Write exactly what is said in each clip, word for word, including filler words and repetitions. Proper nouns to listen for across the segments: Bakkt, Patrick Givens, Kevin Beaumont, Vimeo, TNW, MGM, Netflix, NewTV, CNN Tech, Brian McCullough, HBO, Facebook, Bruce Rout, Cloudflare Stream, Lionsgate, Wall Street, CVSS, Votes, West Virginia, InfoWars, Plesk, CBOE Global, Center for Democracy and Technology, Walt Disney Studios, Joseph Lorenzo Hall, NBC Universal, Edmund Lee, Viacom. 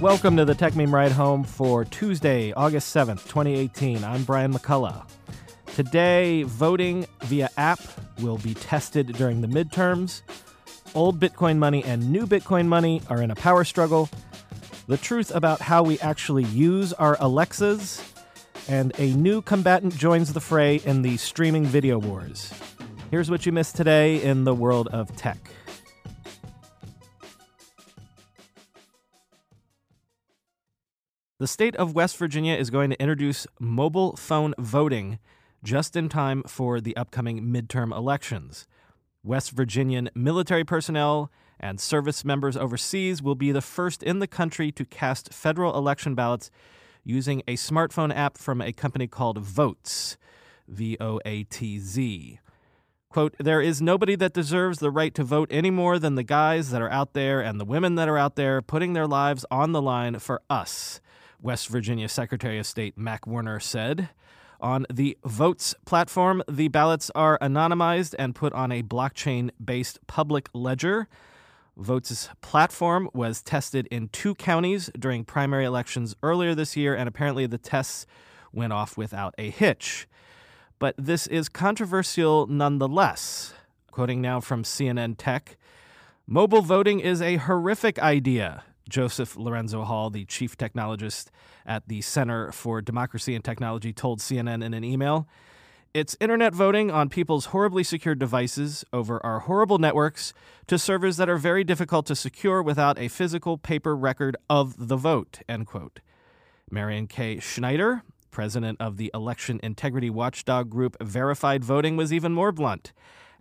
Welcome to the TechMeme Ride Home for Tuesday, August seventh, twenty eighteen. I'm Brian McCullough. Today, voting via app will be tested during the midterms. Old Bitcoin money and new Bitcoin money are in a power struggle. The truth about how we actually use our Alexas. And a new combatant joins the fray in the streaming video wars. Here's what you missed today in the world of tech. The state of West Virginia is going to introduce mobile phone voting just in time for the upcoming midterm elections. West Virginian military personnel and service members overseas will be the first in the country to cast federal election ballots using a smartphone app from a company called Votes, V O A T Z. Quote, "There is nobody that deserves the right to vote any more than the guys that are out there and the women that are out there putting their lives on the line for us," West Virginia Secretary of State Mack Weldon said. On the Votes platform, the ballots are anonymized and put on a blockchain-based public ledger. Votes' platform was tested in two counties during primary elections earlier this year, and apparently the tests went off without a hitch. But this is controversial nonetheless. Quoting now from C N N Tech, "Mobile voting is a horrific idea," Joseph Lorenzo Hall, the chief technologist at the Center for Democracy and Technology, told C N N in an email. "It's internet voting on people's horribly secured devices over our horrible networks to servers that are very difficult to secure without a physical paper record of the vote," end quote. Marion K. Schneider, president of the election integrity watchdog group Verified Voting, was even more blunt.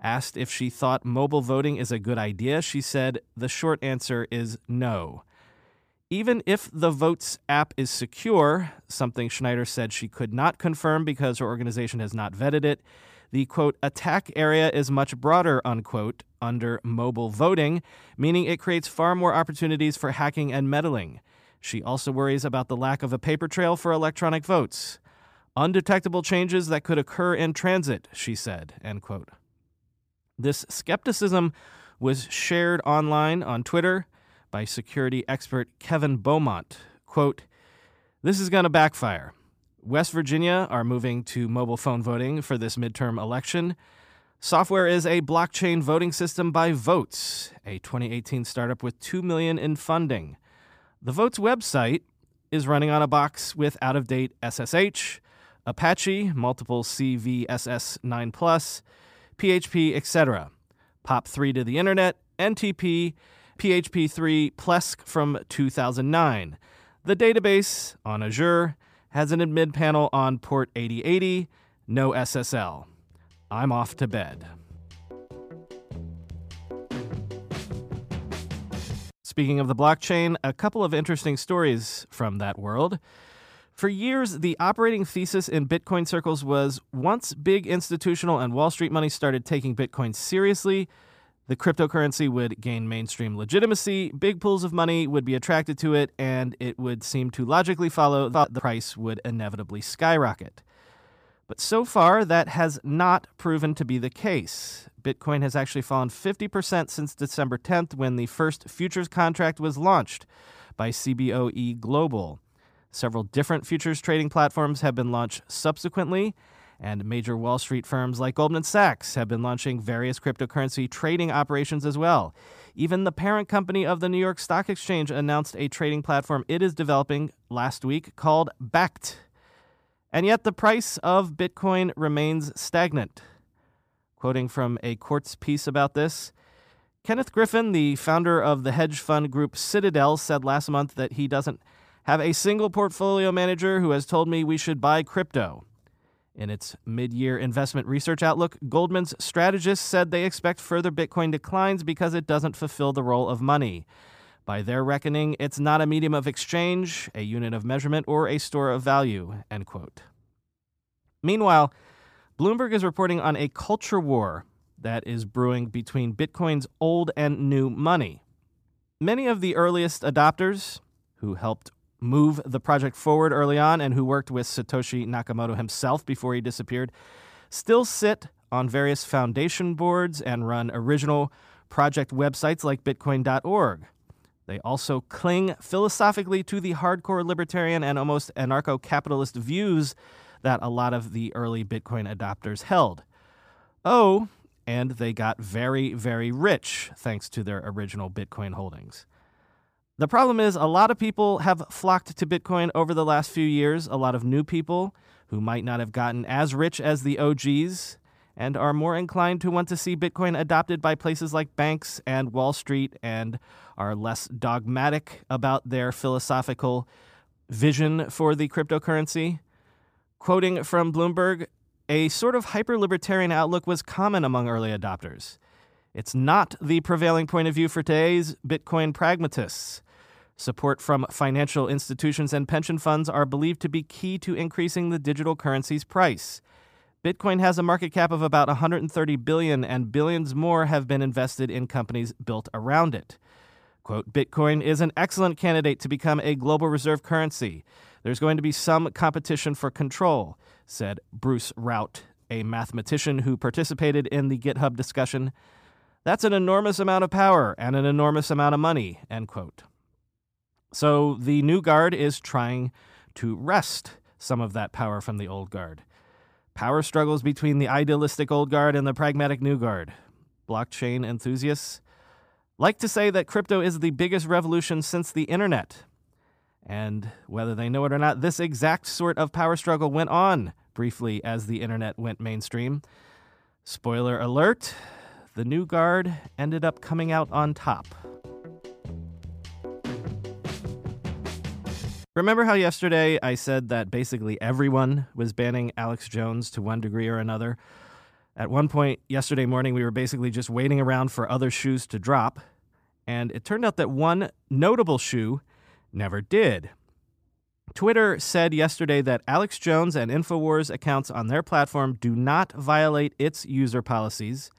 Asked if she thought mobile voting is a good idea, she said, "The short answer is no." Even if the Votes app is secure, something Schneider said she could not confirm because her organization has not vetted it, the, quote, "attack area is much broader," unquote, under mobile voting, meaning it creates far more opportunities for hacking and meddling. She also worries about the lack of a paper trail for electronic votes. "Undetectable changes that could occur in transit," she said, end quote. This skepticism was shared online on Twitter by security expert Kevin Beaumont. Quote, "This is going to backfire. West Virginia are moving to mobile phone voting for this midterm election. Software is a blockchain voting system by Votes, a twenty eighteen startup with two million dollars in funding. The Votes website is running on a box with out-of-date S S H, Apache, multiple C V S S nine plus, P H P, et cetera. P O P three to the internet, N T P, P H P three Plesk from two thousand nine. The database on Azure has an admin panel on port eighty eighty, no S S L. I'm off to bed." Speaking of the blockchain, a couple of interesting stories from that world. For years, the operating thesis in Bitcoin circles was once big institutional and Wall Street money started taking Bitcoin seriously, the cryptocurrency would gain mainstream legitimacy, big pools of money would be attracted to it, and it would seem to logically follow that the price would inevitably skyrocket. But so far, that has not proven to be the case. Bitcoin has actually fallen fifty percent since December tenth, when the first futures contract was launched by C B O E Global. Several different futures trading platforms have been launched subsequently, and major Wall Street firms like Goldman Sachs have been launching various cryptocurrency trading operations as well. Even the parent company of the New York Stock Exchange announced a trading platform it is developing last week called Bakkt. And yet the price of Bitcoin remains stagnant. Quoting from a Quartz piece about this, Kenneth Griffin, the founder of the hedge fund group Citadel, said last month that he doesn't have a single portfolio manager who has told me we should buy crypto. In its mid-year investment research outlook, Goldman's strategists said they expect further Bitcoin declines because it doesn't fulfill the role of money. By their reckoning, it's not a medium of exchange, a unit of measurement, or a store of value, end quote. Meanwhile, Bloomberg is reporting on a culture war that is brewing between Bitcoin's old and new money. Many of the earliest adopters, who helped move the project forward early on and who worked with Satoshi Nakamoto himself before he disappeared, still sit on various foundation boards and run original project websites like bitcoin dot org. They also cling philosophically to the hardcore libertarian and almost anarcho-capitalist views that a lot of the early Bitcoin adopters held. Oh, and they got very, very rich thanks to their original Bitcoin holdings. The problem is a lot of people have flocked to Bitcoin over the last few years, a lot of new people who might not have gotten as rich as the O Gs and are more inclined to want to see Bitcoin adopted by places like banks and Wall Street and are less dogmatic about their philosophical vision for the cryptocurrency. Quoting from Bloomberg, a sort of hyper-libertarian outlook was common among early adopters. It's not the prevailing point of view for today's Bitcoin pragmatists. Support from financial institutions and pension funds are believed to be key to increasing the digital currency's price. Bitcoin has a market cap of about one hundred thirty billion dollars, and billions more have been invested in companies built around it. Quote, Bitcoin is an excellent candidate to become a global reserve currency. There's going to be some competition for control, said Bruce Rout, a mathematician who participated in the GitHub discussion. That's an enormous amount of power and an enormous amount of money, end quote. So the new guard is trying to wrest some of that power from the old guard. Power struggles between the idealistic old guard and the pragmatic new guard. Blockchain enthusiasts like to say that crypto is the biggest revolution since the internet. And whether they know it or not, this exact sort of power struggle went on briefly as the internet went mainstream. Spoiler alert. The new guard ended up coming out on top. Remember how yesterday I said that basically everyone was banning Alex Jones to one degree or another? At one point yesterday morning, we were basically just waiting around for other shoes to drop, and it turned out that one notable shoe never did. Twitter said yesterday that Alex Jones and InfoWars accounts on their platform do not violate its user policies,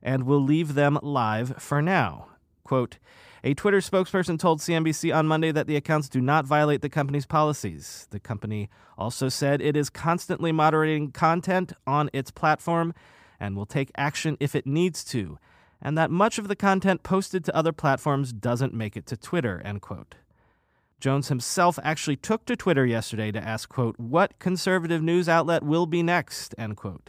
and will leave them live for now. Quote, a Twitter spokesperson told C N B C on Monday that the accounts do not violate the company's policies. The company also said it is constantly moderating content on its platform and will take action if it needs to, and that much of the content posted to other platforms doesn't make it to Twitter, end quote. Jones himself actually took to Twitter yesterday to ask, quote, what conservative news outlet will be next, end quote.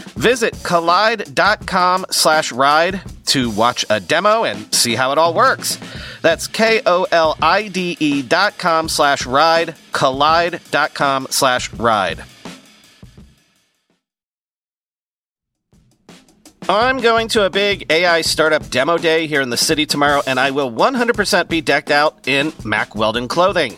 Visit collide.com slash ride to watch a demo and see how it all works. That's K O L I D E dot com slash ride, collide.com slash ride. I'm going to a big A I startup demo day here in the city tomorrow, and I will one hundred percent be decked out in Mack Weldon clothing.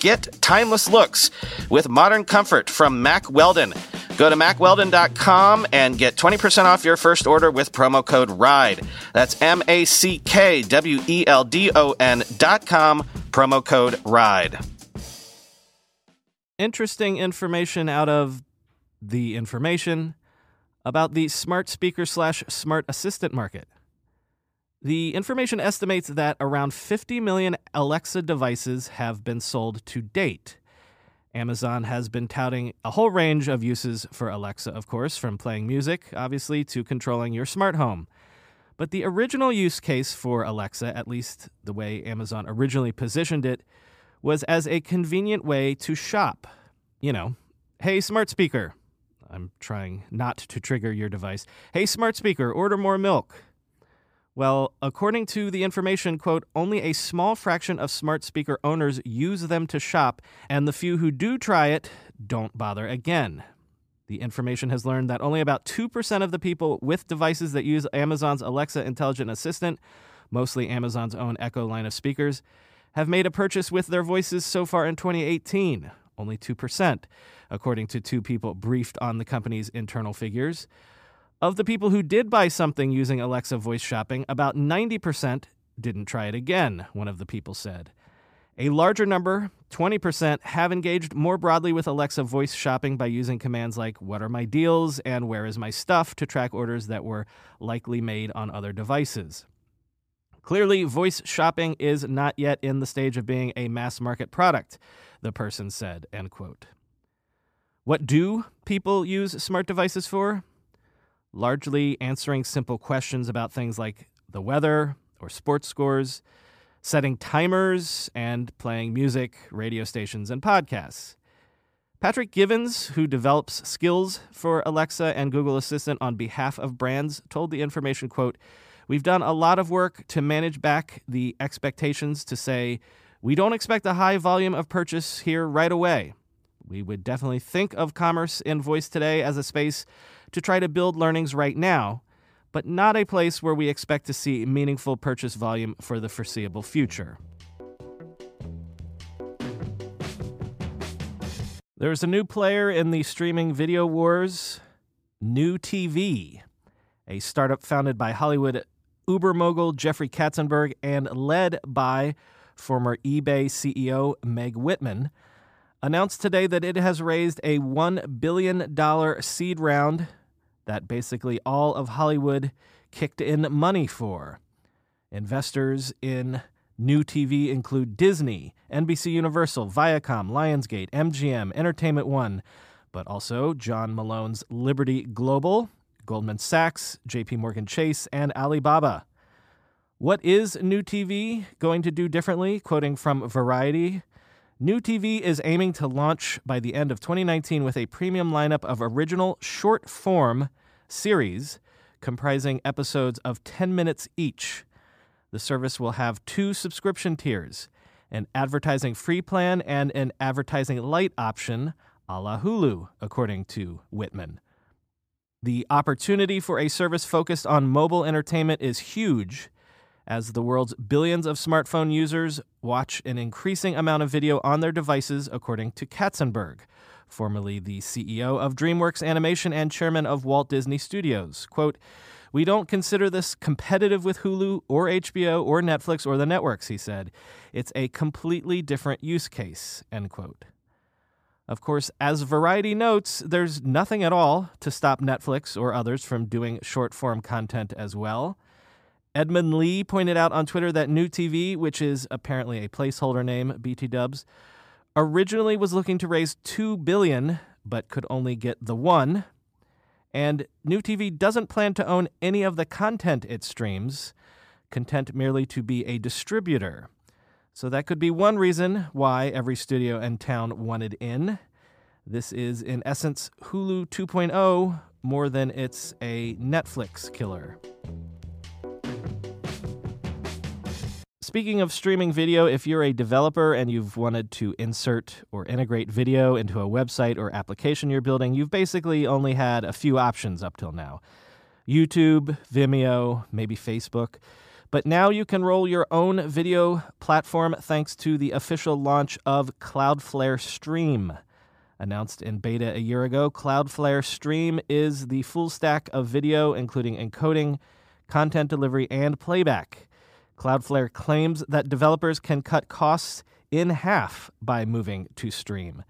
Get timeless looks with modern comfort from Mack Weldon. Go to mack weldon dot com and get twenty percent off your first order with promo code RIDE. That's M A C K W E L D O N dot com, promo code RIDE. Interesting information out of the information about the smart speaker slash smart assistant market. The information estimates that around fifty million Alexa devices have been sold to date. Amazon has been touting a whole range of uses for Alexa, of course, from playing music, obviously, to controlling your smart home. But the original use case for Alexa, at least the way Amazon originally positioned it, was as a convenient way to shop. You know, hey, smart speaker. I'm trying not to trigger your device. Hey, smart speaker, order more milk. Well, according to the information, quote, only a small fraction of smart speaker owners use them to shop, and the few who do try it don't bother again. The information has learned that only about two percent of the people with devices that use Amazon's Alexa intelligent assistant, mostly Amazon's own Echo line of speakers, have made a purchase with their voices so far in twenty eighteen. Only two percent, according to two people briefed on the company's internal figures. Of the people who did buy something using Alexa voice shopping, about ninety percent didn't try it again, one of the people said. A larger number, twenty percent, have engaged more broadly with Alexa voice shopping by using commands like, what are my deals and where is my stuff, to track orders that were likely made on other devices. Clearly, voice shopping is not yet in the stage of being a mass market product, the person said, end quote. What do people use smart devices for? Largely answering simple questions about things like the weather or sports scores, setting timers, and playing music, radio stations, and podcasts. Patrick Givens, who develops skills for Alexa and Google Assistant on behalf of brands, told the information, quote, we've done a lot of work to manage back the expectations to say, we don't expect a high volume of purchase here right away. We would definitely think of commerce in voice today as a space to try to build learnings right now, but not a place where we expect to see meaningful purchase volume for the foreseeable future. There's a new player in the streaming video wars, NewTV, a startup founded by Hollywood Uber mogul Jeffrey Katzenberg and led by former eBay C E O Meg Whitman, announced today that it has raised a one billion dollars seed round that basically all of Hollywood kicked in money for. Investors in NewTV include Disney, N B C Universal, Viacom, Lionsgate, M G M, Entertainment One, but also John Malone's Liberty Global, Goldman Sachs, J P Morgan Chase, and Alibaba. What is NewTV going to do differently? Quoting from Variety, NewTV is aiming to launch by the end of twenty nineteen with a premium lineup of original short-form series comprising episodes of ten minutes each. The service will have two subscription tiers, an advertising-free plan and an advertising-light option a la Hulu, according to Whitman. The opportunity for a service focused on mobile entertainment is huge, as the world's billions of smartphone users watch an increasing amount of video on their devices, according to Katzenberg, formerly the C E O of DreamWorks Animation and chairman of Walt Disney Studios. Quote, we don't consider this competitive with Hulu or H B O or Netflix or the networks, he said. It's a completely different use case, end quote. Of course, as Variety notes, there's nothing at all to stop Netflix or others from doing short-form content as well. Edmund Lee pointed out on Twitter that NewTV, which is apparently a placeholder name, B T dubs, originally was looking to raise two billion dollars, but could only get the one. And NewTV doesn't plan to own any of the content it streams, content merely to be a distributor. So that could be one reason why every studio and town wanted in. This is, in essence, Hulu two point oh, more than it's a Netflix killer. Speaking of streaming video, if you're a developer and you've wanted to insert or integrate video into a website or application you're building, you've basically only had a few options up till now. YouTube, Vimeo, maybe Facebook. But now you can roll your own video platform thanks to the official launch of Cloudflare Stream. Announced in beta a year ago, Cloudflare Stream is the full stack of video, including encoding, content delivery, and playback. Cloudflare claims that developers can cut costs in half by moving to Stream.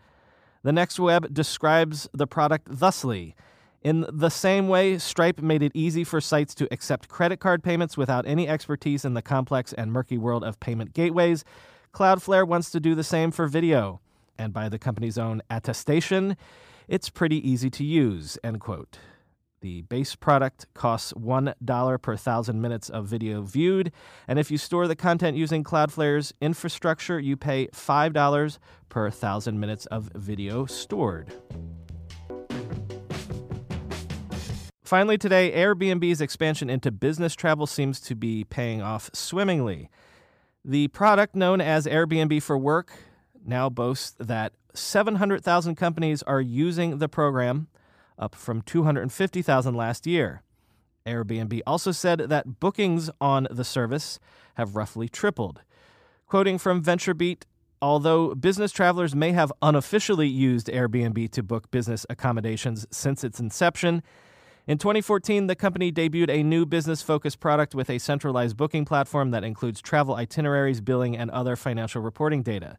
The Next Web describes the product thusly. In the same way, Stripe made it easy for sites to accept credit card payments without any expertise in the complex and murky world of payment gateways, Cloudflare wants to do the same for video. And by the company's own attestation, it's pretty easy to use, end quote. The base product costs one dollar per thousand minutes of video viewed, and if you store the content using Cloudflare's infrastructure, you pay five dollars per thousand minutes of video stored. Finally today, Airbnb's expansion into business travel seems to be paying off swimmingly. The product known as Airbnb for Work now boasts that seven hundred thousand companies are using the program, up from two hundred fifty thousand last year. Airbnb also said that bookings on the service have roughly tripled. Quoting from VentureBeat, although business travelers may have unofficially used Airbnb to book business accommodations since its inception, in twenty fourteen, the company debuted a new business-focused product with a centralized booking platform that includes travel itineraries, billing, and other financial reporting data.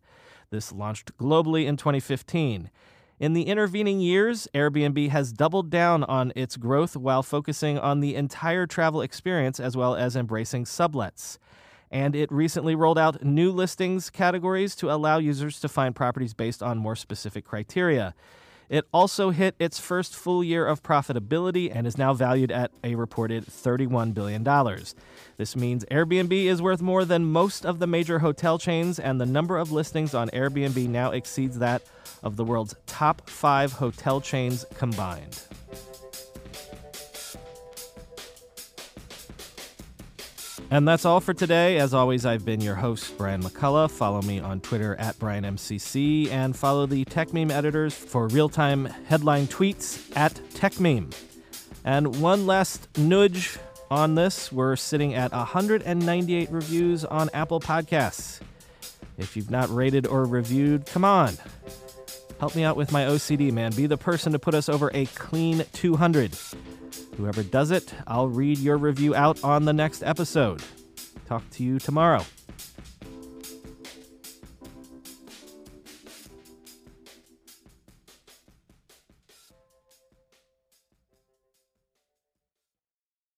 This launched globally in twenty fifteen. In the intervening years, Airbnb has doubled down on its growth while focusing on the entire travel experience as well as embracing sublets. And it recently rolled out new listings categories to allow users to find properties based on more specific criteria. It also hit its first full year of profitability and is now valued at a reported thirty-one billion dollars. This means Airbnb is worth more than most of the major hotel chains, and the number of listings on Airbnb now exceeds that of the world's top five hotel chains combined. And that's all for today. As always, I've been your host, Brian McCullough. Follow me on Twitter at Brian M C C, and follow the TechMeme editors for real-time headline tweets at TechMeme. And one last nudge on this. We're sitting at one hundred ninety-eight reviews on Apple Podcasts. If you've not rated or reviewed, come on. Help me out with my O C D, man. Be the person to put us over a clean two hundred. Whoever does it, I'll read your review out on the next episode. Talk to you tomorrow.